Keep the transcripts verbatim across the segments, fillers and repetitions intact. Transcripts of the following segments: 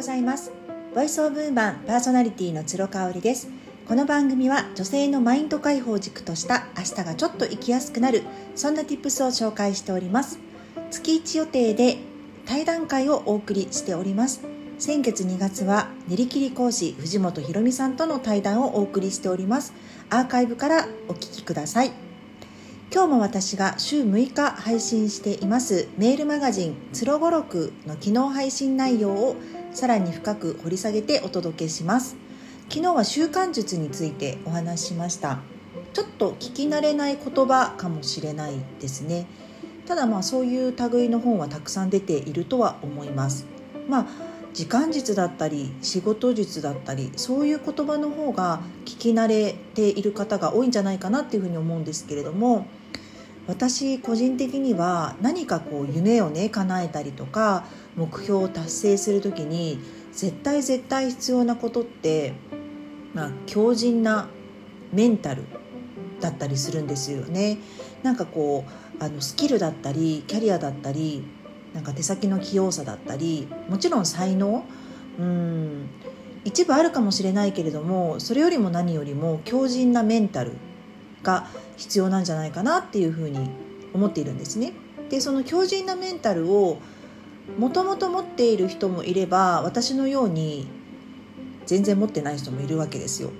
ございます。ボイスオブウーマンパーソナリティのつろかおりです。この番組は女性のマインド解放軸とした明日がちょっと生きやすくなる、そんな Tips を紹介しております。月いち予定で対談会をお送りしております。先月にがつは練り切り講師藤本博美さんとの対談をお送りしております。アーカイブからお聞きください。今日も私が週むいか配信していますメールマガジンつろごろくの昨日配信内容をさらに深く掘り下げてお届けします。昨日は習慣術についてお話ししました。ちょっと聞き慣れない言葉かもしれないですね。ただまあそういう類の本はたくさん出ているとは思います。まあ時間術だったり仕事術だったり、そういう言葉の方が聞き慣れている方が多いんじゃないかなっていうふうに思うんですけれども、私個人的には何かこう夢をね叶えたりとか目標を達成するときに絶対絶対必要なことって、まあ、強靭なメンタルだったりするんですよね。なんかこうあのスキルだったりキャリアだったりなんか手先の器用さだったり、もちろん才能うん一部あるかもしれないけれども、それよりも何よりも強靭なメンタルが必要なんじゃないかなっていうふうに思っているんですね。で、その強靭なメンタルをもともと持っている人もいれば、私のように全然持ってない人もいるわけですよ。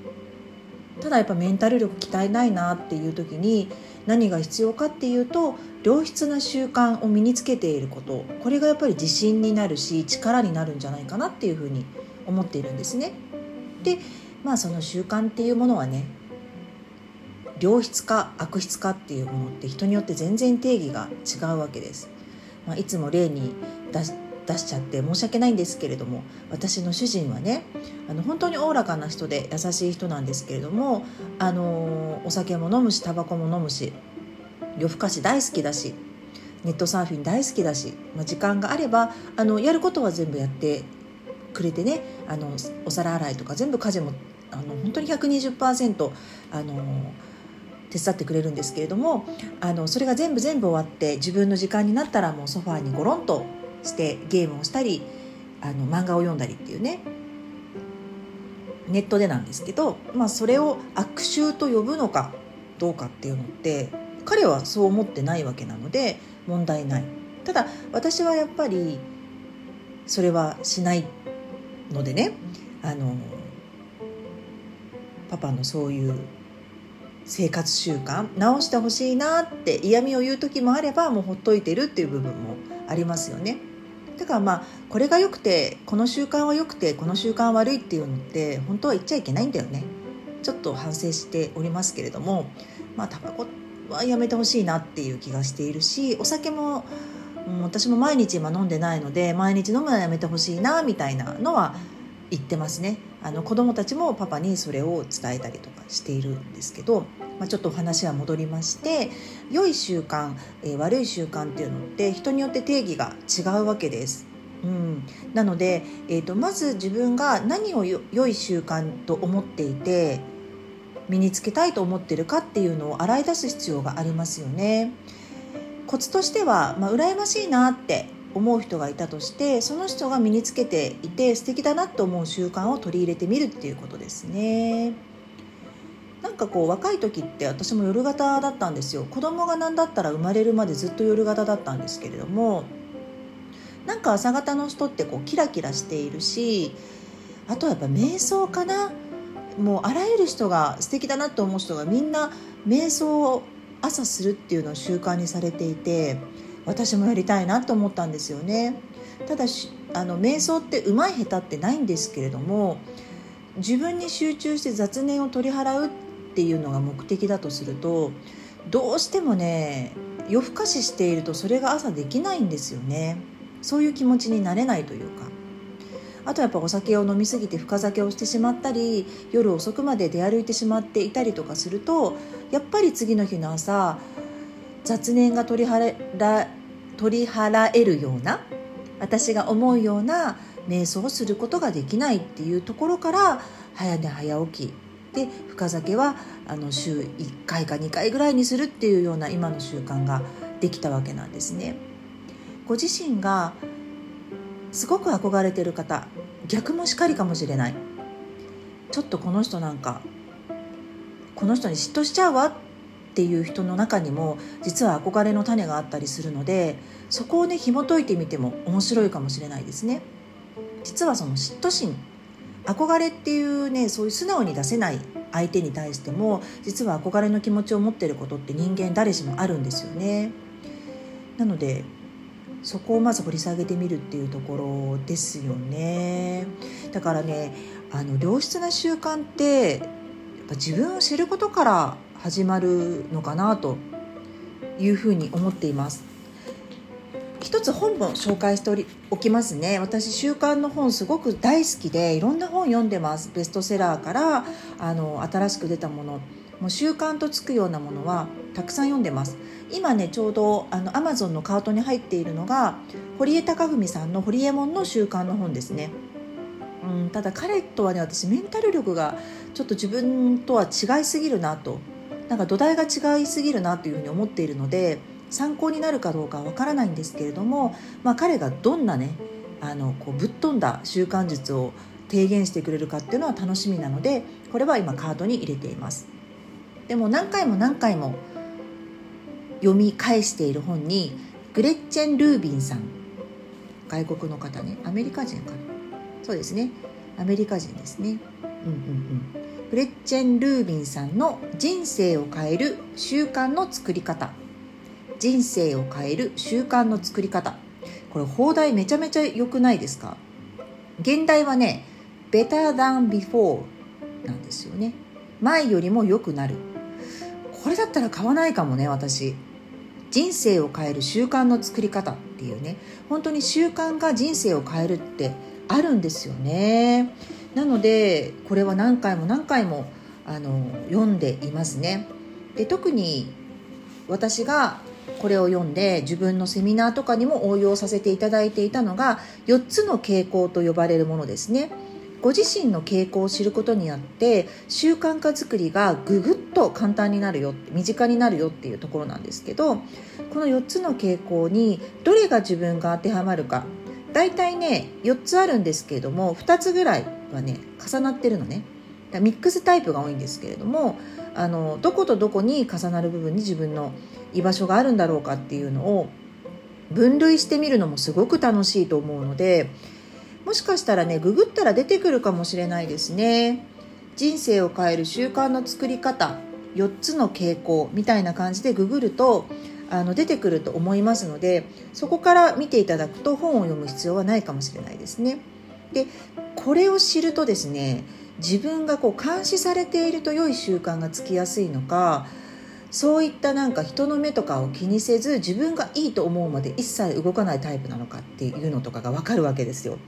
ただやっぱメンタル力鍛えないなっていう時に何が必要かっていうと、良質な習慣を身につけていること、これがやっぱり自信になるし力になるんじゃないかなっていうふうに思っているんですね。で、まあその習慣っていうものはね、良質か悪質かっていうものって人によって全然定義が違うわけです。まあ、いつも例に出し、出しちゃって申し訳ないんですけれども、私の主人はねあの本当におおらかな人で優しい人なんですけれども、あのお酒も飲むしタバコも飲むし夜更かし大好きだしネットサーフィン大好きだし、まあ、時間があればあのやることは全部やってくれてね、あのお皿洗いとか全部家事もあの本当に ひゃくにじゅっパーセント あの手伝ってくれるんですけれども、あのそれが全部全部終わって自分の時間になったらもうソファーにゴロンとしてゲームをしたりあの漫画を読んだりっていうね、ネットでなんですけど、まあ、それを悪習と呼ぶのかどうかっていうのって彼はそう思ってないわけなので問題ない。ただ私はやっぱりそれはしないのでね、あのパパのそういう生活習慣直してほしいなって嫌味を言う時もあれば、もうほっといてるっていう部分もありますよね。だからまあこれが良くてこの習慣は良くてこの習慣は悪いっていうのって本当は言っちゃいけないんだよね。ちょっと反省しておりますけれども、まあタバコはやめてほしいなっていう気がしているし、お酒も、うん、私も毎日今飲んでないので毎日飲むのはやめてほしいなみたいなのは言ってますね。あの子供たちもパパにそれを伝えたりとかしているんですけど、まあ、ちょっとお話は戻りまして、良い習慣、えー、悪い習慣っていうのって人によって定義が違うわけです。うん、なので、えーと、まず自分が何をよ良い習慣と思っていて身につけたいと思っているかっていうのを洗い出す必要がありますよね。コツとしては、まあ、羨ましいなって思う人がいたとして、その人が身につけていて素敵だなと思う習慣を取り入れてみるっていうことですね。なんかこう若い時って私も夜型だったんですよ。子供が何だったら生まれるまでずっと夜型だったんですけれども、なんか朝型の人ってこうキラキラしているし、あとはやっぱ瞑想かな。もうあらゆる人が素敵だなと思う人がみんな瞑想を朝するっていうのを習慣にされていて、私もやりたいなと思ったんですよね。ただしあの瞑想ってうまい下手ってないんですけれども、自分に集中して雑念を取り払うっていうのが目的だとすると、どうしてもね夜更かししているとそれが朝できないんですよね。そういう気持ちになれないというか、あとやっぱお酒を飲みすぎて深酒をしてしまったり夜遅くまで出歩いてしまっていたりとかすると、やっぱり次の日の朝雑念が取り払え、取り払えるような、私が思うような瞑想をすることができないっていうところから、早寝早起きで深酒はあの週いっかいかにかいぐらいにするっていうような今の習慣ができたわけなんですね。ご自身がすごく憧れている方、逆もしかりかもしれない。ちょっとこの人なんかこの人に嫉妬しちゃうわっていう人の中にも実は憧れの種があったりするので、そこをね紐解いてみても面白いかもしれないですね。実はその嫉妬心、憧れっていうね、そういう素直に出せない相手に対しても実は憧れの気持ちを持っていることって人間誰しもあるんですよね。なのでそこをまず掘り下げてみるっていうところですよね。だからね、あの良質な習慣ってやっぱ自分を知ることから始まるのかなというふうに思っています。一つ本も紹介しておきますね。私習慣の本すごく大好きでいろんな本読んでます。ベストセラーからあの新しく出たもの、もう習慣とつくようなものはたくさん読んでます。今ねちょうどあの Amazon のカートに入っているのが堀江貴文さんのホリエモンの習慣の本ですね。うん、ただ彼とはね私メンタル力がちょっと自分とは違いすぎるなと、なんか土台が違いすぎるなというふうに思っているので参考になるかどうかはわからないんですけれども、まあ、彼がどんなねあのこうぶっ飛んだ習慣術を提言してくれるかっていうのは楽しみなので、これは今カートに入れています。でも何回も何回も読み返している本にグレッチェン・ルービンさん、外国の方ね、アメリカ人かな、そうですね、アメリカ人ですね、うんうんうん、グレッチェン・ルービンさんの人生を変える習慣の作り方、人生を変える習慣の作り方、これ放題めちゃめちゃ良くないですか。現代はね better than before なんですよね。前よりも良くなる。これだったら買わないかもね私。人生を変える習慣の作り方っていうね、本当に習慣が人生を変えるってあるんですよね。なのでこれは何回も何回もあの読んでいますね。で、特に私がこれを読んで自分のセミナーとかにも応用させていただいていたのがよっつの傾向と呼ばれるものですね。ご自身の傾向を知ることによって習慣化作りがぐぐっと簡単になるよ、身近になるよっていうところなんですけど、このよっつの傾向にどれが自分が当てはまるか、だいたいねよっつあるんですけれどもふたつぐらいはね重なってるのね。だからミックスタイプが多いんですけれども、あのどことどこに重なる部分に自分の居場所があるんだろうかっていうのを分類してみるのもすごく楽しいと思うので、もしかしたらねググったら出てくるかもしれないですね。人生を変える習慣の作り方よっつの傾向みたいな感じでググるとあの出てくると思いますので、そこから見ていただくと本を読む必要はないかもしれないですね。で、これを知るとですね、自分がこう監視されていると良い習慣がつきやすいのか、そういったなんか人の目とかを気にせず自分がいいと思うまで一切動かないタイプなのかっていうのとかが分かるわけですよ。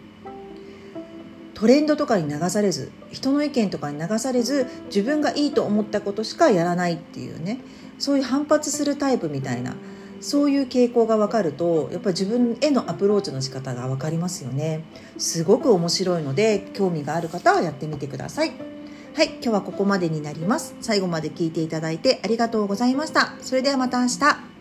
トレンドとかに流されず、人の意見とかに流されず自分がいいと思ったことしかやらないっていうね、そういう反発するタイプみたいな、そういう傾向が分かるとやっぱり自分へのアプローチの仕方が分かりますよね。すごく面白いので興味がある方はやってみてください。はい、今日はここまでになります。最後まで聞いていただいてありがとうございました。それではまた明日。